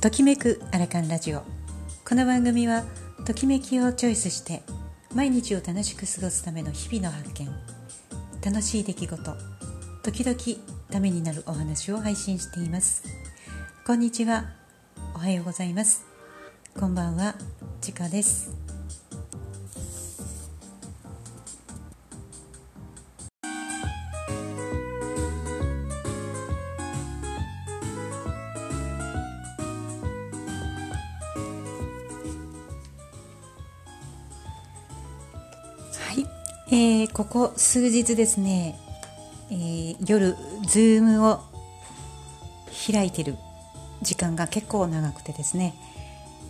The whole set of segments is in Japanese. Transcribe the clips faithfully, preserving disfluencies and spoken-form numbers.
ときめくアラカンラジオ。この番組はときめきをチョイスして毎日を楽しく過ごすための日々の発見、楽しい出来事、時々ためになるお話を配信しています。こんにちは、おはようございます、こんばんは、ちかです。えー、ここ数日ですね、えー、夜ズームを開いてる時間が結構長くてですね、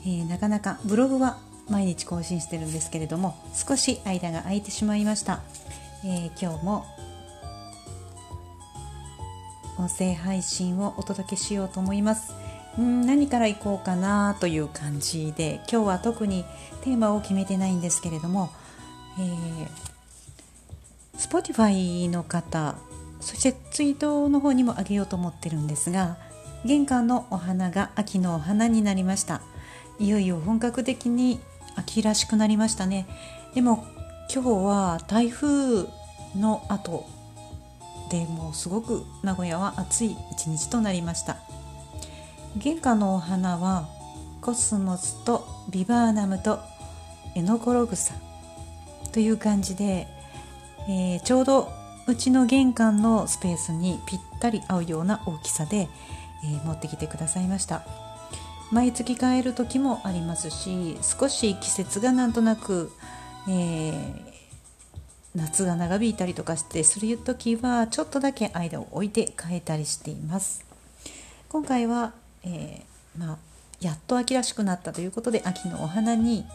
えー、なかなかブログは毎日更新してるんですけれども、少し間が空いてしまいました。えー、今日も音声配信をお届けしようと思います。んー何からいこうかなという感じで、今日は特にテーマを決めてないんですけれども、えーSpotify の方、そしてツイートの方にもあげようと思ってるんですが、玄関のお花が秋のお花になりました。いよいよ本格的に秋らしくなりましたね。でも今日は台風の後で、もうすごく名古屋は暑い一日となりました。玄関のお花はコスモスとビバーナムとエノコログサという感じで、えー、ちょうどうちの玄関のスペースにぴったり合うような大きさで、えー、持ってきてくださいました。毎月買える時もありますし、少し季節がなんとなく、えー、夏が長引いたりとかして、そういう時はちょっとだけ間を置いて変えたりしています。今回は、えーまあ、やっと秋らしくなったということで、秋のお花に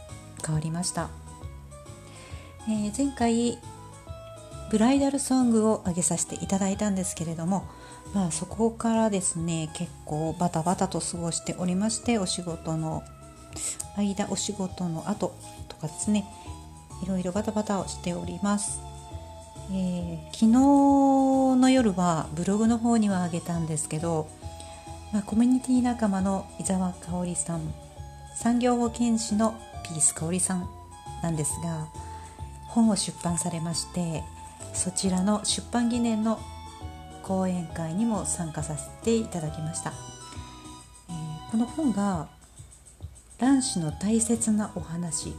変わりました。えー、前回ブライダルソングを上げさせていただいたんですけれども、まあ、そこからですね、結構バタバタと過ごしておりまして、お仕事の間、お仕事の後とかですね、いろいろバタバタをしております。えー、昨日の夜はブログの方には上げたんですけど、まあ、コミュニティ仲間の伊沢香織さん、産業保健師のピース香織さんなんですが、本を出版されまして、そちらの出版記念の講演会にも参加させていただきました。えー、この本が卵子の大切なお話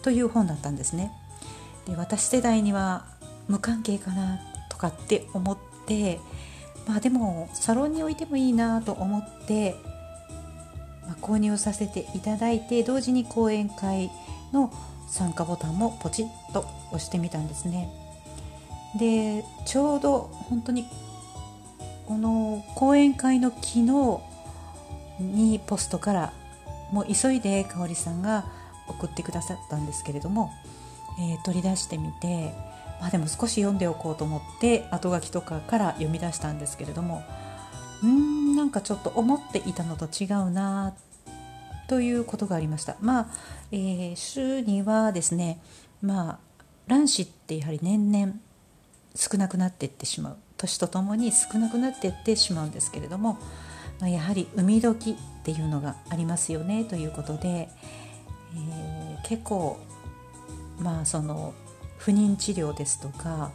という本だったんですね。で、私世代には無関係かなとかって思って、まあでもサロンに置いてもいいなと思って、まあ、購入させていただいて、同時に講演会の参加ボタンもポチッと押してみたんですね。で、ちょうど本当にこの講演会の昨日にポストからもう急いで香織さんが送ってくださったんですけれども、えー、取り出してみて、まあ、でも少し読んでおこうと思って後書きとかから読み出したんですけれども、うーんなんかちょっと思っていたのと違うなということがありました。まあえー、週にはですね、まあ、卵子ってやはり年々少なくなっていってしまう、年とともに少なくなっていってしまうんですけれども、まあ、やはり産み時っていうのがありますよねということで、えー、結構、まあ、その不妊治療ですとか、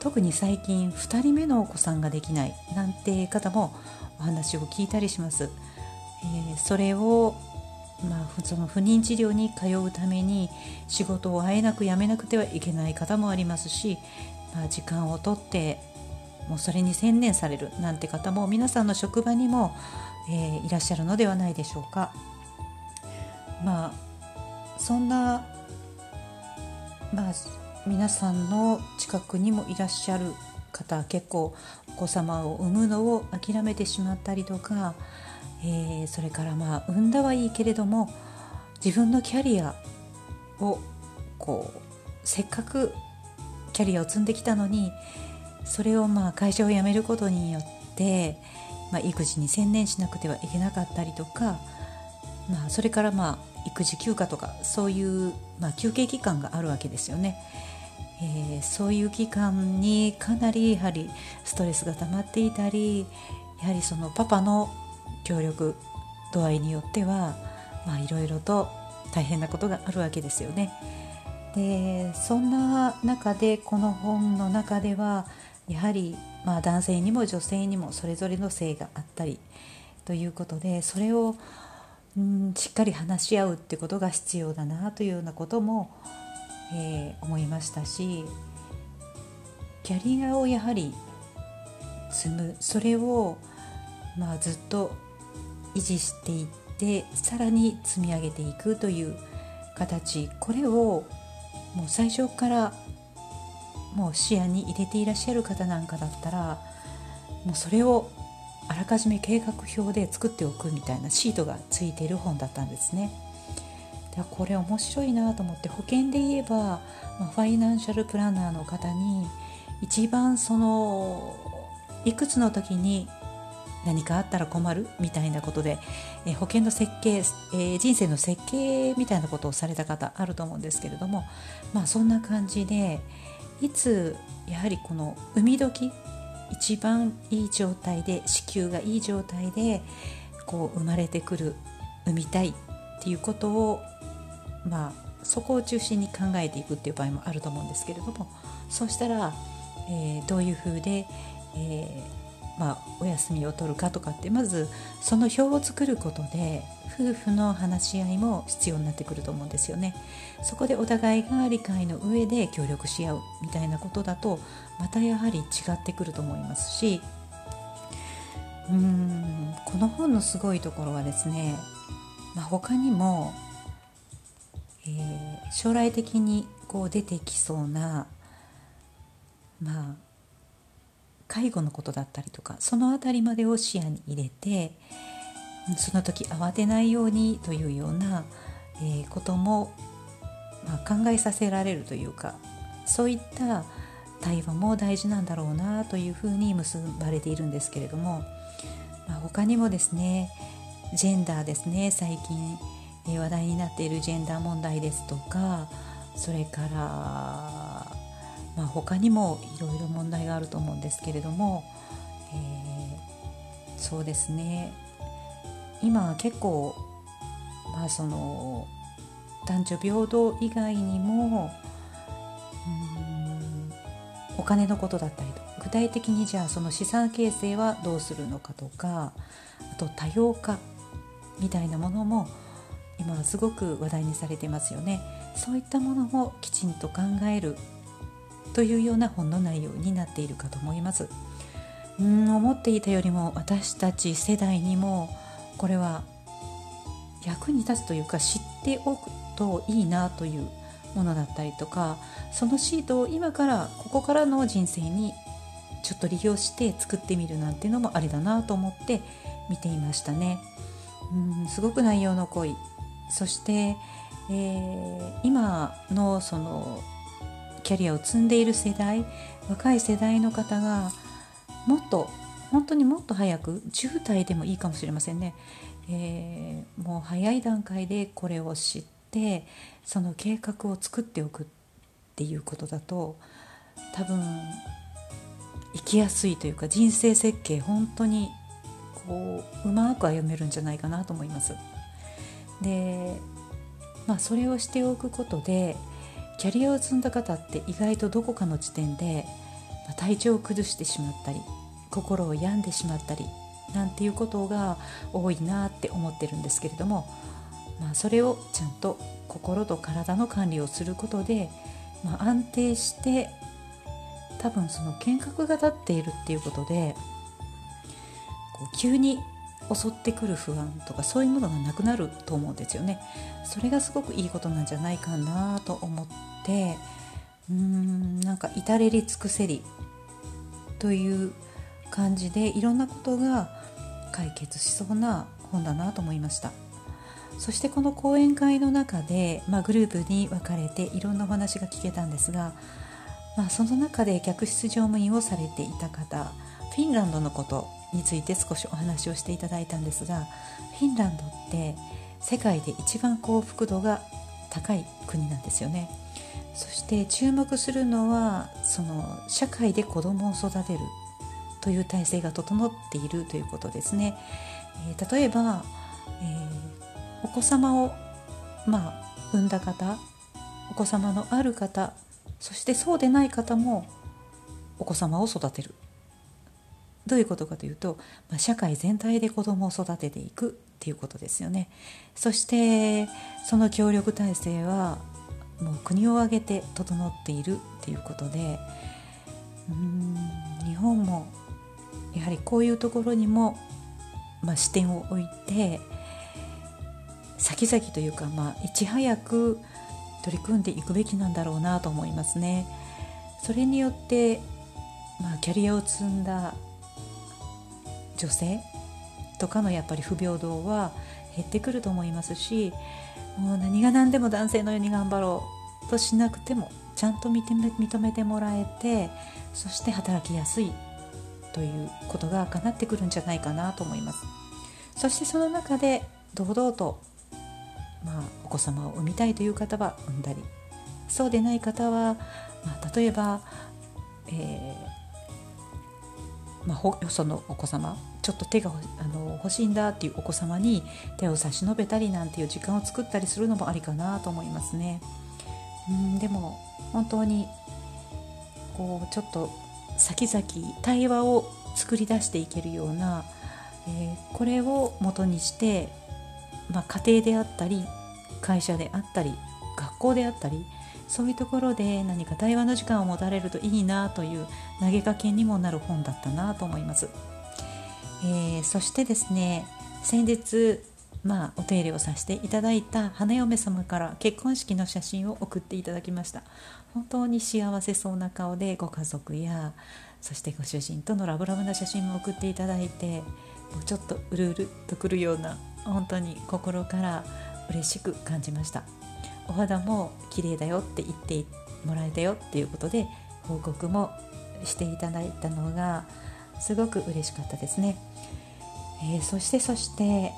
特に最近ふたりめのお子さんができないなんて方もお話を聞いたりします。えー、それをまあ、その不妊治療に通うために仕事をあえなく辞めなくてはいけない方もありますし、まあ、時間をとってもうそれに専念されるなんて方も皆さんの職場にも、えー、いらっしゃるのではないでしょうか。まあ、そんな、まあ、皆さんの近くにもいらっしゃる方、結構お子様を産むのを諦めてしまったりとか、えー、それからまあ産んだはいいけれども、自分のキャリアをこうせっかくキャリアを積んできたのに、それをまあ会社を辞めることによって、まあ、育児に専念しなくてはいけなかったりとか、まあ、それからまあ育児休暇とか、そういうまあ休憩期間があるわけですよね。えー、そういう期間にかなりやはりストレスが溜まっていたり、やはりそのパパの協力度合いによっては、まあ、いろいろと大変なことがあるわけですよね。で、そんな中でこの本の中ではやはり、まあ、男性にも女性にもそれぞれの性があったりということで、それを、うん、しっかり話し合うってことが必要だなというようなことも、えー、思いましたし、キャリアをやはり積む、それを、まあ、ずっと維持していってさらに積み上げていくという形、これをもう最初からもう視野に入れていらっしゃる方なんかだったら、もうそれをあらかじめ計画表で作っておくみたいなシートがついている本だったんですね。で、これ面白いなと思って、保険で言えば、まあ、ファイナンシャルプランナーの方に一番そのいくつの時に何かあったら困るみたいなことで、え保険の設計、えー、人生の設計みたいなことをされた方あると思うんですけれども、まあ、そんな感じでいつやはりこの産み時、一番いい状態で子宮がいい状態でこう生まれてくる、産みたいっていうことを、まあ、そこを中心に考えていくっていう場合もあると思うんですけれども、そうしたら、えー、どういう風で、えーまあ、お休みを取るかとかって、まずその表を作ることで夫婦の話し合いも必要になってくると思うんですよね。そこでお互いが理解の上で協力し合うみたいなことだと、またやはり違ってくると思いますし、うーんこの本のすごいところはですね、まあ、他にも、えー、将来的にこう出てきそうな、まあ介護のことだったりとか、そのあたりまでを視野に入れて、その時慌てないようにというような、えー、ことも、まあ、考えさせられるというか、そういった対話も大事なんだろうなというふうに結ばれているんですけれども、まあ、他にもですね、ジェンダーですね、最近、えー、話題になっているジェンダー問題ですとか、それからまあ、他にもいろいろ問題があると思うんですけれども、えー、そうですね、今結構、まあ、その男女平等以外にもうーんお金のことだったりと、具体的にじゃあその資産形成はどうするのかとか、あと多様化みたいなものも今すごく話題にされてますよね。そういったものもきちんと考えるというような本の内容になっているかと思います。うーん思っていたよりも私たち世代にもこれは役に立つというか、知っておくといいなというものだったりとか、そのシートを今からここからの人生にちょっと利用して作ってみるなんてのもありだなと思って見ていましたね。うーんすごく内容の濃い、そして、えー、今のそのキャリアを積んでいる世代、若い世代の方がもっと本当にもっと早く、じゅう代でもいいかもしれませんね、えー、もう早い段階でこれを知ってその計画を作っておくっていうことだと、多分生きやすいというか、人生設計本当にこううまく歩めるんじゃないかなと思います。で、まあ、それをしておくことでキャリアを積んだ方って意外とどこかの地点で体調を崩してしまったり、心を病んでしまったりなんていうことが多いなって思ってるんですけれども、まあ、それをちゃんと心と体の管理をすることで、まあ、安定して多分その見学が立っているっていうことで、こう急に襲ってくる不安とかそういうものがなくなると思うんですよね。それがすごくいいことなんじゃないかなと思って、うーんなんか至れり尽くせりという感じで、いろんなことが解決しそうな本だなと思いました。そしてこの講演会の中で、まあ、グループに分かれていろんなお話が聞けたんですが、まあ、その中で客室乗務員をされていた方、フィンランドのことについて少しお話をしていただいたんですが、フィンランドって世界で一番幸福度が高い国なんですよね。そして注目するのは、その社会で子供を育てるという体制が整っているということですね。えー、例えばえー、お子様を、まあ、産んだ方、お子様のある方、そしてそうでない方もお子様を育てる。どういうことかというと、まあ、社会全体で子どもを育てていくっていうことですよね。そしてその協力体制はもう国を挙げて整っているっていうことで、うーん日本もやはりこういうところにも、まあ、視点を置いて先々というか、まあ、いち早く取り組んでいくべきなんだろうなと思いますね。それによって、まあ、キャリアを積んだ女性とかのやっぱり不平等は減ってくると思いますし、もう何が何でも男性のように頑張ろうとしなくてもちゃんと認めてもらえて、そして働きやすいということがかなってくるんじゃないかなと思います。そしてその中で堂々と、まあ、お子様を産みたいという方は産んだり、そうでない方は、まあ、例えば、えーまあ、そのお子様ちょっと手があの欲しいんだっていうお子様に手を差し伸べたりなんていう時間を作ったりするのもありかなと思いますね。うんでも本当にこうちょっと先々対話を作り出していけるような、えー、これを元にして、まあ、家庭であったり会社であったり学校であったり、そういうところで何か対話の時間を持たれるといいなという投げかけにもなる本だったなと思います。えー、そしてですね、先日、まあ、お手入れをさせていただいた花嫁様から結婚式の写真を送っていただきました。本当に幸せそうな顔でご家族や、そしてご主人とのラブラブな写真も送っていただいて、もうちょっとうるうるとくるような、本当に心から嬉しく感じました。お肌も綺麗だよって言ってもらえたよっていうことで報告もしていただいたのがすごく嬉しかったですね。えー、そしてそして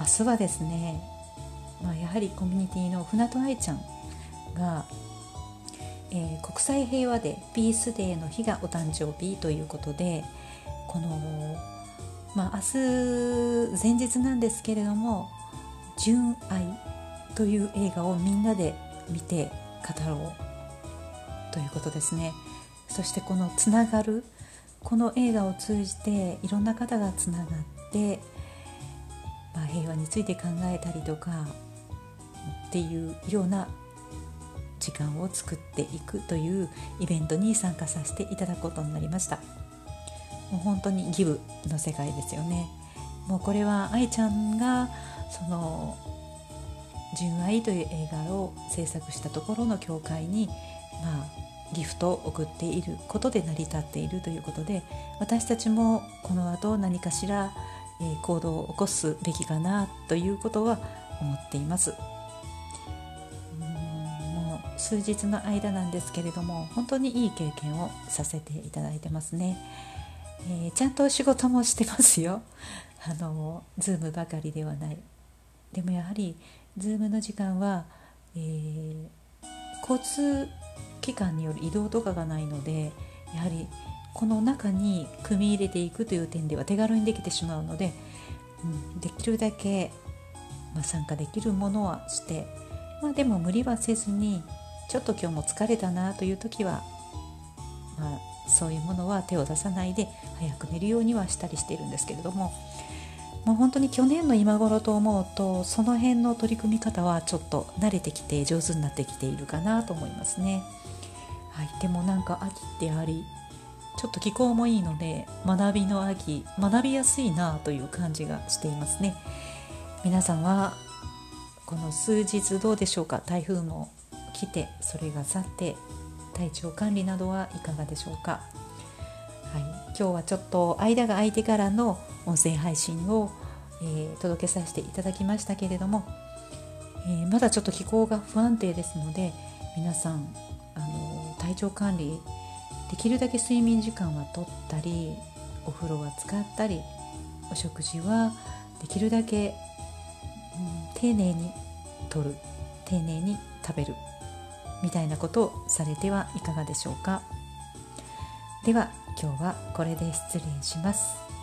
明日はですね、まあ、やはりコミュニティの船戸愛ちゃんが、えー、国際平和デー、ピースデーの日がお誕生日ということで、この、まあ、明日前日なんですけれども、純愛という映画をみんなで見て語ろうということですね。そしてこのつながる、この映画を通じていろんな方がつながって、まあ、平和について考えたりとかっていうような時間を作っていくというイベントに参加させていただくことになりました。もう本当にギブの世界ですよね。もうこれは愛ちゃんがその純愛という映画を制作したところの協会に、まあ、ギフトを送っていることで成り立っているということで、私たちもこの後何かしら、えー、行動を起こすべきかなということは思っています。うーんもう数日の間なんですけれども、本当にいい経験をさせていただいてますね。えー、ちゃんと仕事もしてますよ。あのズームばかりではない。でもやはりズームの時間は、えー、交通機関による移動とかがないので、やはりこの中に組み入れていくという点では手軽にできてしまうので、うん、できるだけ、まあ、参加できるものはして、まあ、でも無理はせずに、ちょっと今日も疲れたなという時は、まあ、そういうものは手を出さないで早く寝るようにはしたりしているんですけれども、もう本当に去年の今頃と思うと、その辺の取り組み方はちょっと慣れてきて上手になってきているかなと思いますね。はい、でもなんか秋ってやはりちょっと気候もいいので、学びの秋、学びやすいなという感じがしていますね。皆さんはこの数日どうでしょうか。台風も来て、それが去って、体調管理などはいかがでしょうか。はい、今日はちょっと間が空いてからの音声配信を、えー、届けさせていただきましたけれども、えー、まだちょっと気候が不安定ですので、皆さん、あのー、体調管理、できるだけ睡眠時間はとったり、お風呂は使ったり、お食事はできるだけ、うん、丁寧にとる、丁寧に食べるみたいなことをされてはいかがでしょうか。では今日はこれで失礼します。